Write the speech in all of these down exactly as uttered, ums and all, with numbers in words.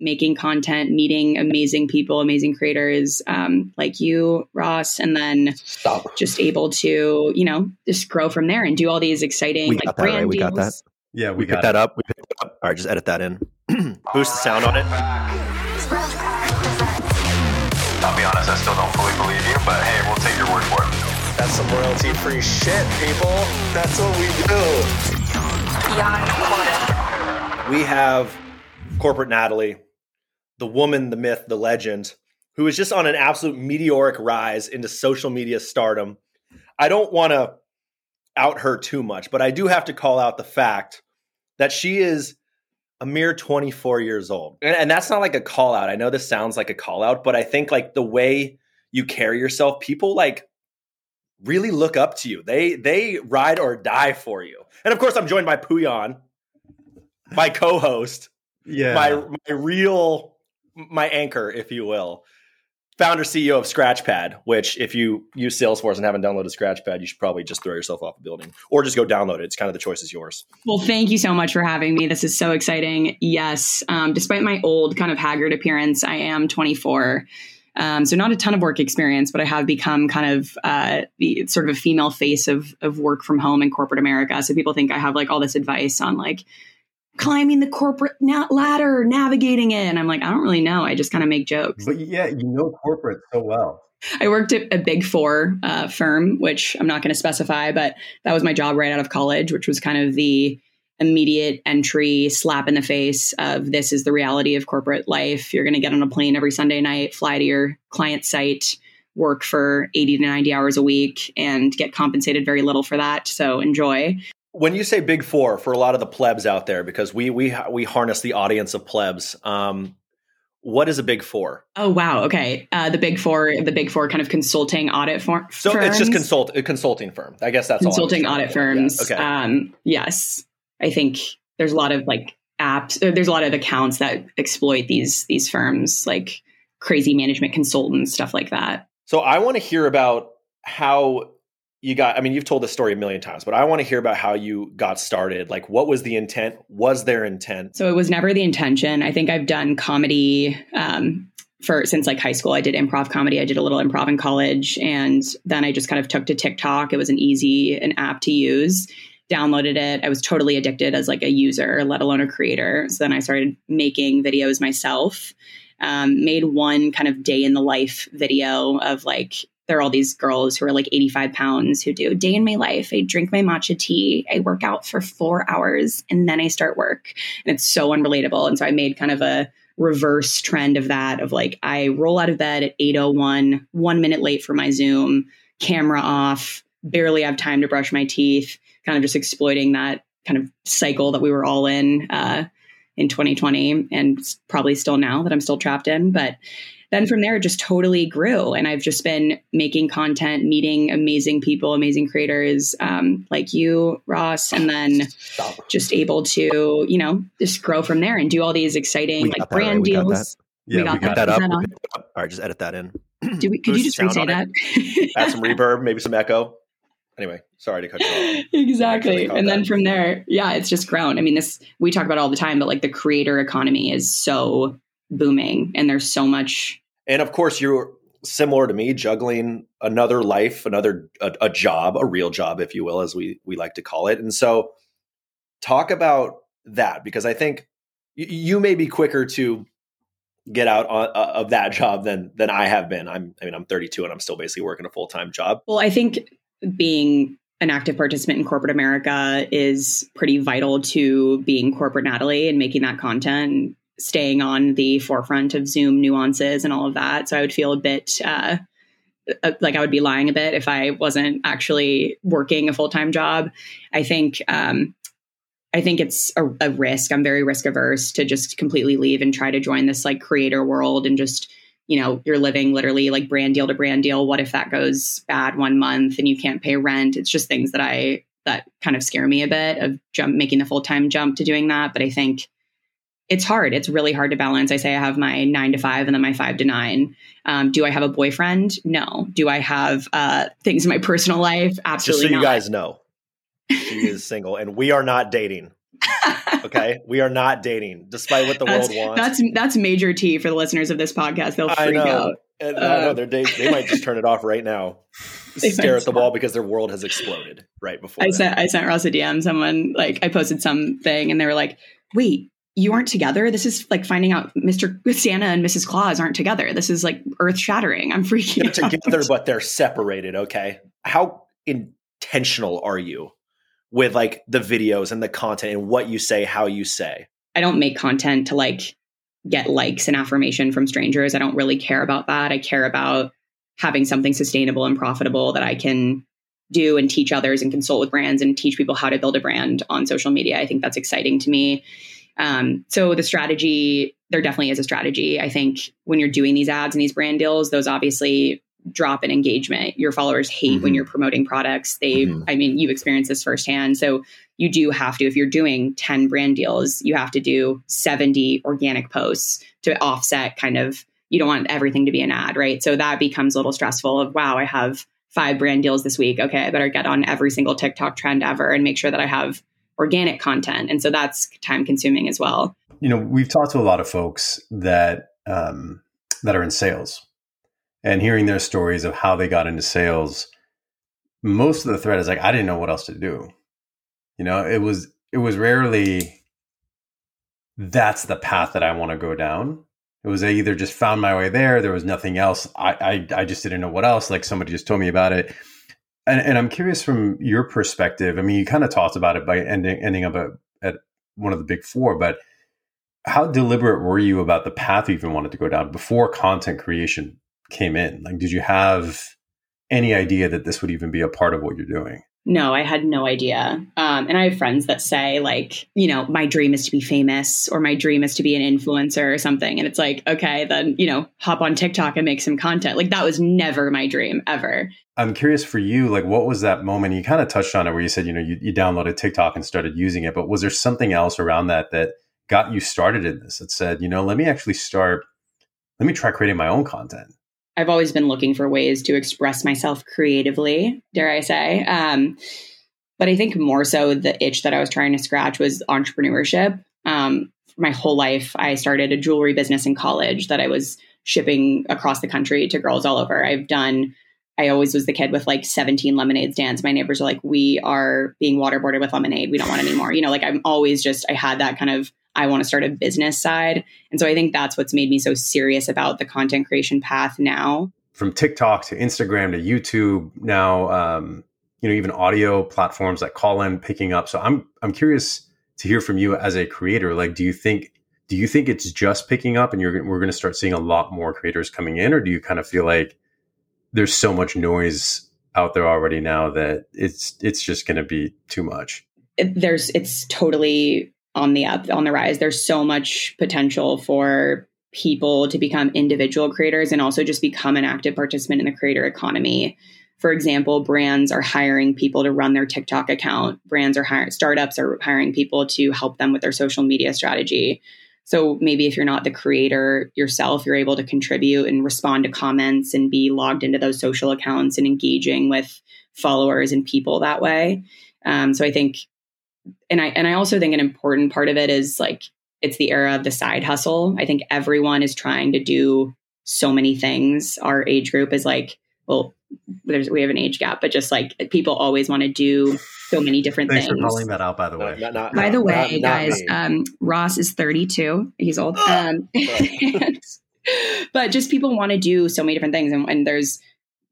making content, meeting amazing people, amazing creators um, like you, Ross, and then Stop. just able to, you know, just grow from there and do all these exciting we like brand that, right? We deals. got that. Yeah, we, we got picked that up. We picked that up. All right, just edit that in. Boost the sound on it. I'll be honest, I still don't fully believe you, but hey, we'll take your word for it. That's some royalty-free shit, people. That's what we do. Beyond quota. We have Corporate Natalie, the woman, the myth, the legend, who is just on an absolute meteoric rise into social media stardom. I don't want to out her too much, but I do have to call out the fact that she is a mere twenty-four years old. And, and that's not like a call out. I know this sounds like a call out, but I think like the way you carry yourself, people like really look up to you. They they ride or die for you. And of course, I'm joined by Puyan, my co-host. Yeah, my my real, my anchor, if you will, founder, C E O of Scratchpad, which if you use Salesforce and haven't downloaded Scratchpad, you should probably just throw yourself off a building or just go download it. It's kind of the choice is yours. Well, thank you so much for having me. This is so exciting. Yes. Um, despite my old kind of haggard appearance, I am twenty-four. Um, so not a ton of work experience, but I have become kind of uh, the sort of a female face of of work from home in corporate America. So people think I have like all this advice on like, climbing the corporate na- ladder, navigating it. And I'm like, I don't really know. I just kind of make jokes. But yeah, you know corporate so well. I worked at a big four uh, firm, which I'm not going to specify, but that was my job right out of college, which was kind of the immediate entry slap in the face of this is the reality of corporate life. You're going to get on a plane every Sunday night, fly to your client site, work for eighty to ninety hours a week and get compensated very little for that. So enjoy. When you say big four, for a lot of the plebs out there, because we we we harness the audience of plebs, um, what is a big four? Oh, wow. Okay. Uh, the big four, the big four kind of consulting audit for- so firms. So it's just consult a consulting firm. I guess that's consulting all. Consulting audit firms. Yeah. Okay. Um, yes. I think there's a lot of like apps. There's a lot of accounts that exploit these these firms, like crazy management consultants, stuff like that. So I want to hear about how... You got, I mean, you've told this story a million times, but I want to hear about how you got started. Like, what was the intent? Was there intent? So it was never the intention. I think I've done comedy um, for since like high school. I did improv comedy. I did a little improv in college. And then I just kind of took to TikTok. It was an easy, an app to use, downloaded it. I was totally addicted as like a user, let alone a creator. So then I started making videos myself, um, made one kind of day in the life video of like, there are all these girls who are like eighty-five pounds who do day in my life. I drink my matcha tea. I work out for four hours and then I start work. And it's so unrelatable. And so I made kind of a reverse trend of that of like, I roll out of bed at eight oh one, one minute late for my Zoom, camera off, barely have time to brush my teeth, kind of just exploiting that kind of cycle that we were all in uh, in twenty twenty and probably still now that I'm still trapped in. But then from there, it just totally grew. And I've just been making content, meeting amazing people, amazing creators um, like you, Ross, and then Stop. just able to, you know, just grow from there and do all these exciting like brand right. deals. We got that. Yeah, we got, we got that, that, up. that up. All right, just edit that in. Do we, could Boost you just re-say that? Add some reverb, maybe some echo. Anyway, sorry to cut you off. Exactly. And then that. from there, yeah, it's just grown. I mean, this, we talk about it all the time, but like the creator economy is so booming and there's so much. And of course, you're similar to me, juggling another life, another a, a job, a real job, if you will, as we we like to call it. And so talk about that, because I think y- you may be quicker to get out on, uh, of that job than than I have been. I'm, I mean, I'm thirty-two and I'm still basically working a full-time job. Well, I think being an active participant in corporate America is pretty vital to being Corporate Natalie and making that content, staying on the forefront of Zoom nuances and all of that. So I would feel a bit uh, like I would be lying a bit if I wasn't actually working a full-time job. I think um, I think it's a, a risk. I'm very risk averse to just completely leave and try to join this like creator world and just, you know, you're living literally like brand deal to brand deal. What if that goes bad one month and you can't pay rent? It's just things that I, that kind of scare me a bit of jump, making the full-time jump to doing that. But I think it's hard. It's really hard to balance. I say I have my nine to five and then my five to nine. Um, do I have a boyfriend? No. Do I have uh, things in my personal life? Absolutely not. Just so you guys know, she is single and we are not dating. Okay. We are not dating, despite what the that's, world wants. That's that's major T for the listeners of this podcast. They'll freak I know. out. And, uh, I know. They, they might just turn it off right now. Stare at the wall because their world has exploded right before. I that. sent I sent Ross a D M. Someone like I posted something and they were like, "Wait, you aren't together? This is like finding out Mister Santa and Missus Claus aren't together. This is like earth shattering. I'm freaking they're out." They're together, but they're separated. Okay, how intentional are you with like the videos and the content and what you say, how you say? I don't make content to like get likes and affirmation from strangers. I don't really care about that. I care about having something sustainable and profitable that I can do and teach others and consult with brands and teach people how to build a brand on social media. I think that's exciting to me. Um, so the strategy, there definitely is a strategy. I think when you're doing these ads and these brand deals, those obviously drop in engagement. Your followers hate mm-hmm. when you're promoting products. They, mm-hmm. I mean, you've experienced this firsthand. So you do have to, if you're doing ten brand deals, you have to do seventy organic posts to offset kind of, you don't want everything to be an ad, right? So that becomes a little stressful of, wow, I have five brand deals this week. Okay, I better get on every single TikTok trend ever and make sure that I have organic content. And so that's time consuming as well. You know, we've talked to a lot of folks that um, that are in sales and hearing their stories of how they got into sales. Most of the thread is like, I didn't know what else to do. You know, it was it was rarely that's the path that I want to go down. It was I either just found my way there. There was nothing else. I, I I just didn't know what else. Like somebody just told me about it. And, and I'm curious from your perspective. I mean, you kind of talked about it by ending ending up at, at one of the big four. But how deliberate were you about the path you even wanted to go down before content creation came in? Like, did you have any idea that this would even be a part of what you're doing? No, I had no idea. Um, and I have friends that say like, you know, my dream is to be famous or my dream is to be an influencer or something. And it's like, okay, then, you know, hop on TikTok and make some content. Like that was never my dream ever. I'm curious for you, like what was that moment? You kind of touched on it where you said, you know, you, you downloaded TikTok and started using it, but was there something else around that that got you started in this? It said, you know, let me actually start, let me try creating my own content. I've always been looking for ways to express myself creatively, dare I say. Um, but I think more so the itch that I was trying to scratch was entrepreneurship. Um, my whole life, I started a jewelry business in college that I was shipping across the country to girls all over. I've done, I always was the kid with like seventeen lemonade stands. My neighbors are like, we are being waterboarded with lemonade. We don't want any more. You know, like I'm always just, I had that kind of I want to start a business side. And so I think that's what's made me so serious about the content creation path now. From TikTok to Instagram to YouTube now, um, you know, even audio platforms like Callin picking up. So I'm I'm curious to hear from you as a creator. Like, do you think do you think it's just picking up and you're we're going to start seeing a lot more creators coming in? Or do you kind of feel like there's so much noise out there already now that it's it's just going to be too much? It, there's it's totally... on the up, on the rise. There's so much potential for people to become individual creators and also just become an active participant in the creator economy. For example, brands are hiring people to run their TikTok account. Brands are hiring, startups are hiring people to help them with their social media strategy. So maybe if you're not the creator yourself, you're able to contribute and respond to comments and be logged into those social accounts and engaging with followers and people that way. Um, so I think And I and I also think an important part of it is like, it's the era of the side hustle. I think everyone is trying to do so many things. Our age group is like, well, there's we have an age gap, but just like people always want to do so many different Thanks things. Thanks for calling that out, by the way. Not, not, by not, the way, not, guys, not um, Ross is thirty-two. He's old. um, and, but just people want to do so many different things. And, and there's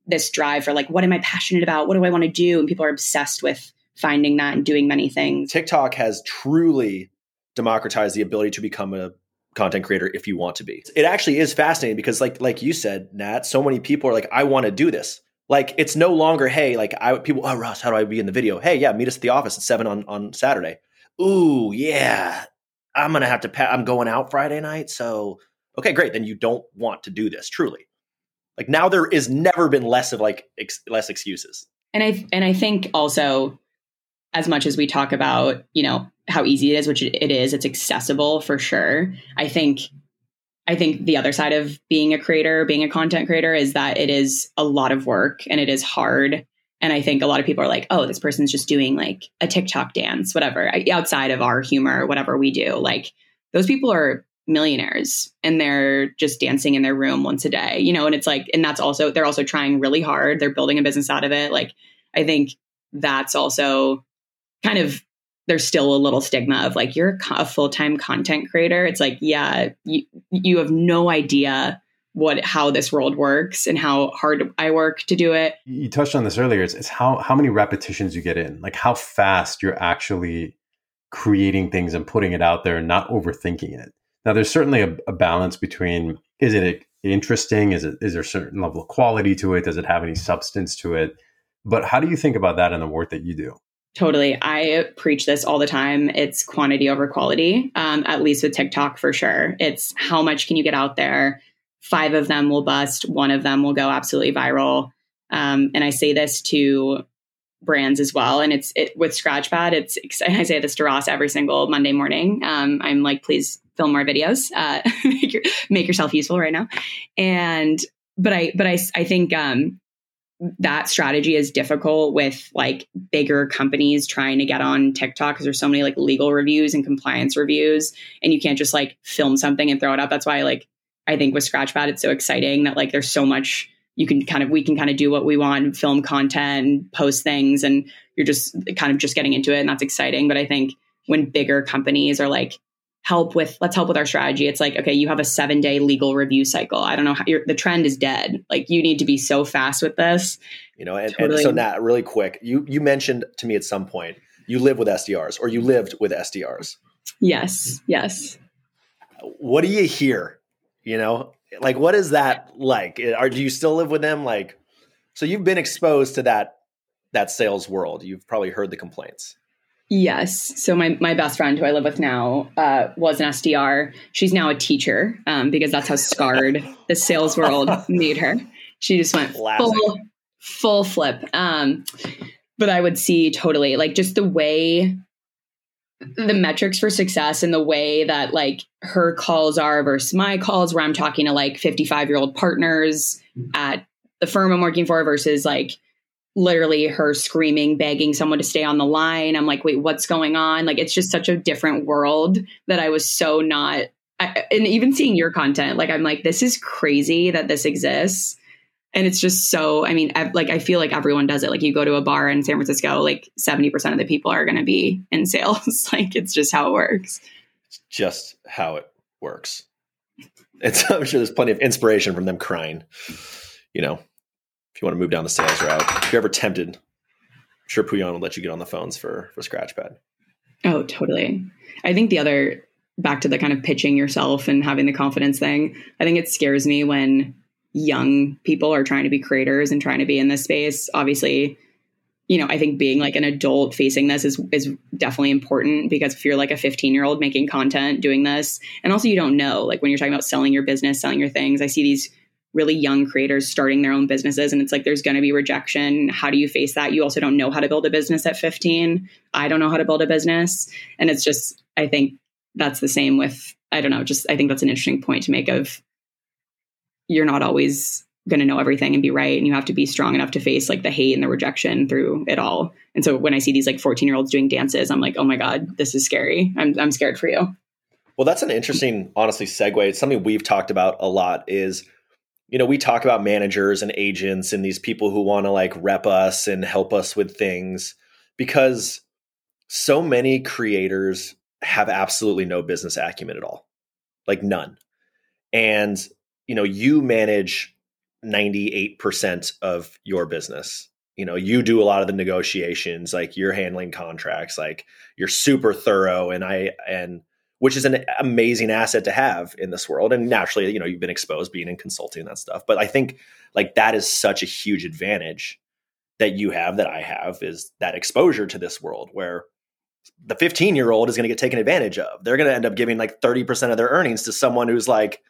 this drive for like, what am I passionate about? What do I want to do? And people are obsessed with finding that and doing many things. TikTok has truly democratized the ability to become a content creator if you want to be. It actually is fascinating because like like you said, Nat, so many people are like, I want to do this. Like it's no longer, hey, like I people, oh Ross, how do I be in the video? Hey, yeah, meet us at the office at seven on, on Saturday. Ooh, yeah. I'm going to have to, pa- I'm going out Friday night. So, okay, great. Then you don't want to do this, truly. Like now there is never been less of like, ex- less excuses. And I And I think also, as much as we talk about, you know, how easy it is, which it is, it's accessible for sure. I think, I think the other side of being a creator, being a content creator is that it is a lot of work and it is hard And I think a lot of people are like, oh, this person's just doing like a TikTok dance, whatever, outside of our humor, whatever we do. Like those people are millionaires and they're just dancing in their room once a day, you know, and it's like, and that's also, they're also trying really hard. They're building a business out of it. Like, I think that's also kind of, there's still a little stigma of like, you're a full-time content creator. It's like, yeah, you, you have no idea what, how this world works and how hard I work to do it. You touched on this earlier. It's, it's how, how many repetitions you get in, like how fast you're actually creating things and putting it out there and not overthinking it. Now, there's certainly a, a balance between, is it interesting? Is it, is there a certain level of quality to it? Does it have any substance to it? But how do you think about that in the work that you do? Totally. I preach this all the time. It's quantity over quality, um, at least with TikTok for sure. It's how much can you get out there? Five of them will bust. One of them will go absolutely viral. Um, and I say this to brands as well. And it's it, with Scratchpad, it's, I say this to Ross every single Monday morning. Um, I'm like, please film more videos, uh, make, your, make yourself useful right now. And, but I, but I, I think, um, that strategy is difficult with like bigger companies trying to get on TikTok because there's so many like legal reviews and compliance reviews, and you can't just like film something and throw it up. That's why like I think with Scratchpad it's so exciting that like there's so much you can kind of we can kind of do what we want, film content, post things, and you're just kind of just getting into it, and that's exciting. But I think when bigger companies are like help with let's help with our strategy, it's like, okay, you have a seven day legal review cycle. I don't know how you're, the trend is dead. Like you need to be so fast with this, you know, and, totally. And so Nat, really quick, you, you mentioned to me at some point, you live with S D Rs or you lived with S D Rs. Yes. Yes. What do you hear? You know, like, what is that like? Are, do you still live with them? Like, so you've been exposed to that, that sales world. You've probably heard the complaints. Yes. So my, my best friend who I live with now uh, was an S D R. She's now a teacher um, because that's how scarred the sales world made her. She just went full, full flip. Um, but I would see totally like just the way the metrics for success and the way that like her calls are versus my calls where I'm talking to like fifty-five year old partners at the firm I'm working for versus like literally her screaming, begging someone to stay on the line. I'm like, wait, what's going on? Like, it's just such a different world that I was so not, I, and even seeing your content, like, I'm like, this is crazy that this exists. And it's just so, I mean, I, like, I feel like everyone does it. Like you go to a bar in San Francisco, like seventy percent of the people are going to be in sales. Like, it's just how it works. It's just how it works. It's, I'm sure there's plenty of inspiration from them crying, you know, if you want to move down the sales route, if you're ever tempted, I'm sure Puyon will let you get on the phones for, for Scratchpad. Oh, totally. I think the other, back to the kind of pitching yourself and having the confidence thing, I think it scares me when young people are trying to be creators and trying to be in this space. Obviously, you know, I think being like an adult facing this is, is definitely important because if you're like a fifteen year old making content doing this, and also you don't know, like when you're talking about selling your business, selling your things, I see these really young creators starting their own businesses. And it's like, there's going to be rejection. How do you face that? You also don't know how to build a business at fifteen. I don't know how to build a business. And it's just, I think that's the same with, I don't know, just, I think that's an interesting point to make of you're not always going to know everything and be right. And you have to be strong enough to face like the hate and the rejection through it all. And so when I see these like fourteen year olds doing dances, I'm like, oh my God, this is scary. I'm I'm scared for you. Well, that's an interesting, honestly, segue. It's something we've talked about a lot is, you know, we talk about managers and agents and these people who want to like rep us and help us with things because so many creators have absolutely no business acumen at all, like none. And, you know, you manage ninety-eight percent of your business. You know, you do a lot of the negotiations, like you're handling contracts, like you're super thorough. And I, and which is an amazing asset to have in this world. And naturally, you know, you've been exposed being in consulting and that stuff. But I think like that is such a huge advantage that you have, that I have, is that exposure to this world where the fifteen year old is going to get taken advantage of. They're going to end up giving like thirty percent of their earnings to someone who's like,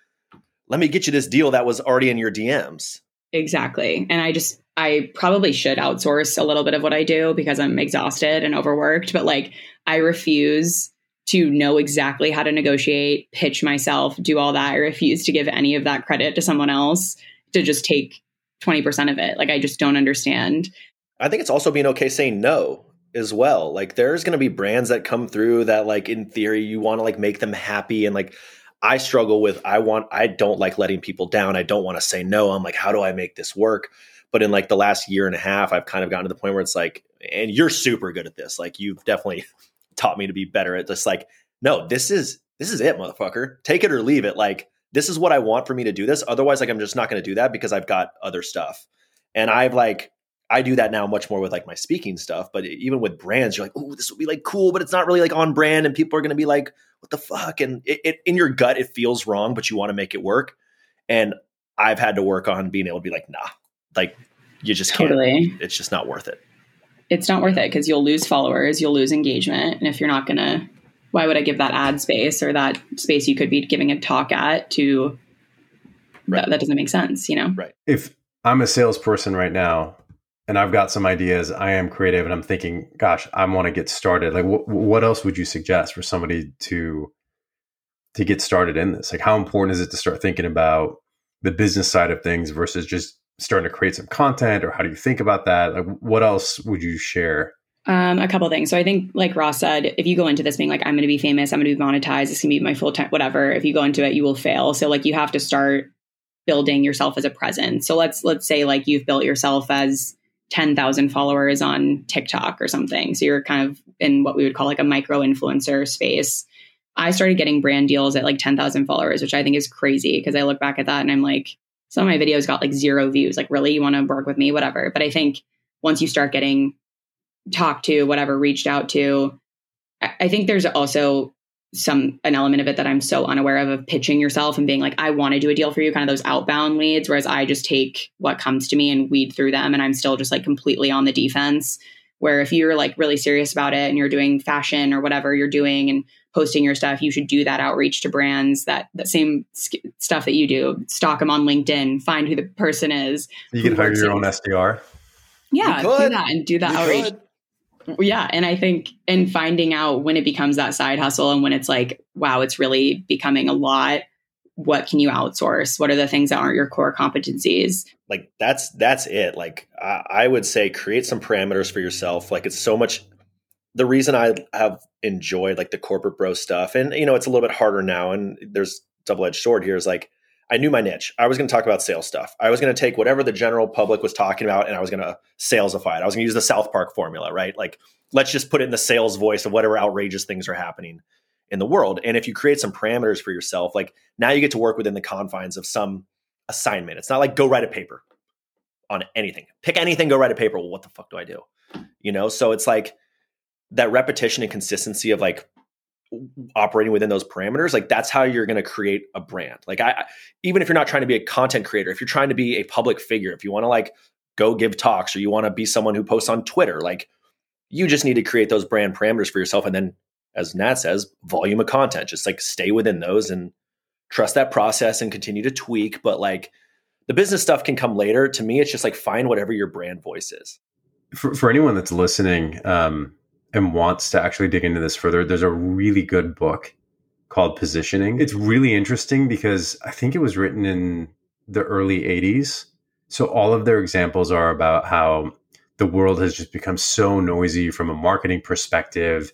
let me get you this deal that was already in your D Ms. Exactly. And I just, I probably should outsource a little bit of what I do because I'm exhausted and overworked, but like I refuse to know exactly how to negotiate, pitch myself, do all that. I refuse to give any of that credit to someone else to just take twenty percent of it. Like, I just don't understand. I think it's also being okay saying no as well. Like there's going to be brands that come through that like in theory you want to like make them happy. And like I struggle with, I want, I don't like letting people down. I don't want to say no. I'm like, how do I make this work? But in like the last year and a half, I've kind of gotten to the point where it's like, and you're super good at this. Like you've definitely taught me to be better at this. Like, no, this is, this is it, motherfucker. Take it or leave it. Like, this is what I want for me to do this. Otherwise, like, I'm just not going to do that because I've got other stuff. And I've like, I do that now much more with like my speaking stuff, but even with brands, you're like, oh, this would be like cool, but it's not really like on brand and people are going to be like, what the fuck? And it, it in your gut, it feels wrong, but you want to make it work. And I've had to work on being able to be like, nah, like you just can't, totally. It's just not worth it. It's not worth it because you'll lose followers, you'll lose engagement. And if you're not going to, why would I give that ad space or that space you could be giving a talk at to, right. that, that doesn't make sense, you know? Right. If I'm a salesperson right now, and I've got some ideas, I am creative and I'm thinking, gosh, I want to get started. Like wh- what else would you suggest for somebody to, to get started in this? Like how important is it to start thinking about the business side of things versus just starting to create some content, or how do you think about that? Like what else would you share? Um, a couple of things. So I think like Ross said, if you go into this being like, I'm going to be famous, I'm going to be monetized, it's going to be my full time, whatever. If you go into it, you will fail. So like you have to start building yourself as a presence. So let's, let's say like you've built yourself as ten thousand followers on TikTok or something. So you're kind of in what we would call like a micro influencer space. I started getting brand deals at like ten thousand followers, which I think is crazy because I look back at that and I'm like, some of my videos got like zero views. Like really, you want to work with me, whatever. But I think once you start getting talked to, whatever, reached out to, I think there's also some, an element of it that I'm so unaware of, of pitching yourself and being like, I want to do a deal for you, kind of those outbound leads. Whereas I just take what comes to me and weed through them. And I'm still just like completely on the defense, where if you're like really serious about it and you're doing fashion or whatever you're doing and posting your stuff, you should do that outreach to brands, that, that same sk- stuff that you do, stalk them on LinkedIn, find who the person is. You can hire your own S D R. Yeah. Do that and do that outreach. Yeah. And I think, and finding out when it becomes that side hustle and when it's like, wow, it's really becoming a lot, what can you outsource? What are the things that aren't your core competencies? Like that's, that's it. Like I, I would say create some parameters for yourself. Like it's so much, the reason I have enjoyed like the corporate bro stuff, and you know, it's a little bit harder now, and there's double-edged sword here, is like, I knew my niche. I was going to talk about sales stuff. I was going to take whatever the general public was talking about and I was going to salesify it. I was going to use the South Park formula, right? Like, let's just put it in the sales voice of whatever outrageous things are happening in the world. And if you create some parameters for yourself, like now you get to work within the confines of some assignment. It's not like go write a paper on anything. Pick anything, go write a paper. Well, what the fuck do I do? You know? So it's like that repetition and consistency of like, operating within those parameters, like that's how you're going to create a brand. Like I, I, even if you're not trying to be a content creator, if you're trying to be a public figure, if you want to like go give talks, or you want to be someone who posts on Twitter, like you just need to create those brand parameters for yourself. And then as Nat says, volume of content, just like stay within those and trust that process and continue to tweak. But like the business stuff can come later. To me, it's just like find whatever your brand voice is. For, for anyone that's listening, um, and wants to actually dig into this further, there's a really good book called Positioning. It's really interesting because I think it was written in the early eighties. So all of their examples are about how the world has just become so noisy from a marketing perspective.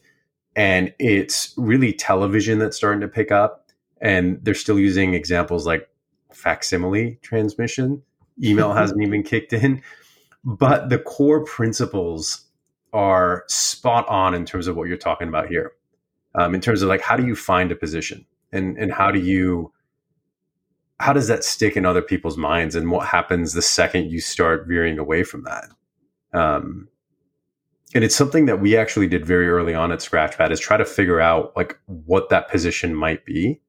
And it's really television that's starting to pick up. And they're still using examples like facsimile transmission. Email hasn't even kicked in. But the core principles are spot on in terms of what you're talking about here, um, in terms of like, how do you find a position, and and how do you, how does that stick in other people's minds, and what happens the second you start veering away from that? Um, and it's something that we actually did very early on at Scratchpad, is try to figure out like what that position might be,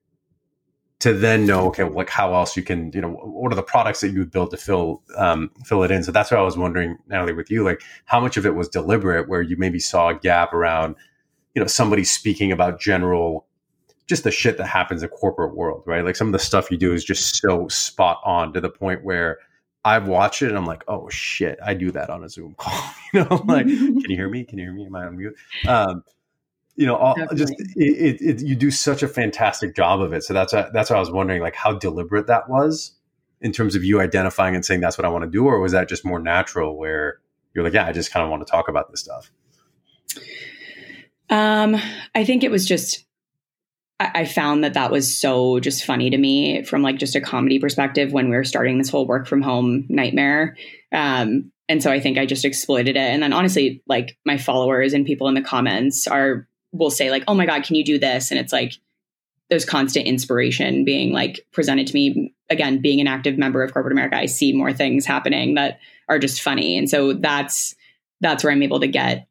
to then know, okay, like how else you can, you know, what are the products that you would build to fill um, fill it in? So that's what I was wondering, Natalie, with you, like how much of it was deliberate, where you maybe saw a gap around, you know, somebody speaking about general, just the shit that happens in corporate world, right? Like some of the stuff you do is just so spot on, to the point where I've watched it and I'm like, oh shit, I do that on a Zoom call, you know, like, can you hear me? Can you hear me? Am I on mute? Um, You know, all, just it, it, you do such a fantastic job of it. So that's a, that's why I was wondering, like, how deliberate that was in terms of you identifying and saying that's what I want to do, or was that just more natural, where you're like, yeah, I just kind of want to talk about this stuff? Um, I think it was just, I, I found that that was so just funny to me from like just a comedy perspective when we were starting this whole work from home nightmare. Um, and so I think I just exploited it. And then honestly, like my followers and people in the comments are, will say like, oh my God, can you do this? And it's like, there's constant inspiration being like presented to me. Again, being an active member of corporate America, I see more things happening that are just funny. And so that's, that's where I'm able to get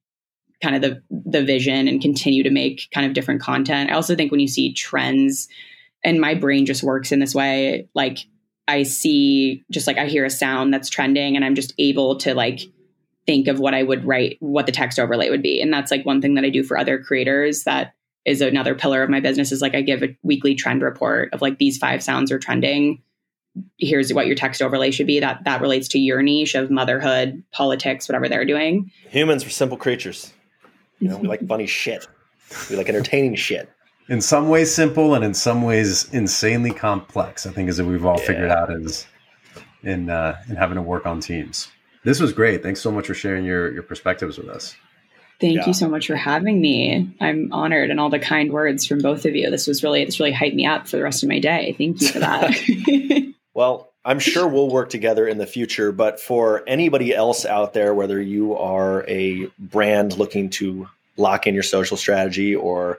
kind of the, the vision and continue to make kind of different content. I also think when you see trends, and my brain just works in this way, like I see, just like I hear a sound that's trending and I'm just able to like think of what I would write, what the text overlay would be. And that's like one thing that I do for other creators that is another pillar of my business, is like I give a weekly trend report of like, these five sounds are trending. Here's what your text overlay should be. That that relates to your niche of motherhood, politics, whatever they're doing. Humans are simple creatures. You know, we like funny shit. We like entertaining shit. In some ways simple and in some ways insanely complex, I think, is what we've all yeah. figured out is in uh, in having to work on teams. This was great. Thanks so much for sharing your, your perspectives with us. Thank yeah. you so much for having me. I'm honored, and all the kind words from both of you. This was really, this really hyped me up for the rest of my day. Thank you for that. Well, I'm sure we'll work together in the future, but for anybody else out there, whether you are a brand looking to lock in your social strategy, or,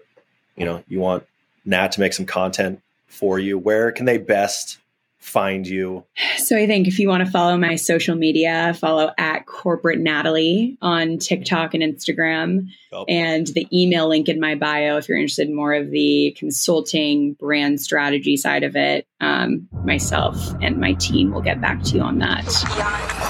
you know, you want Nat to make some content for you, where can they best find you? So I think if you want to follow my social media, follow at Corporate Natalie on TikTok and Instagram, oh. and the email link in my bio if you're interested in more of the consulting brand strategy side of it. Um, myself and my team will get back to you on that.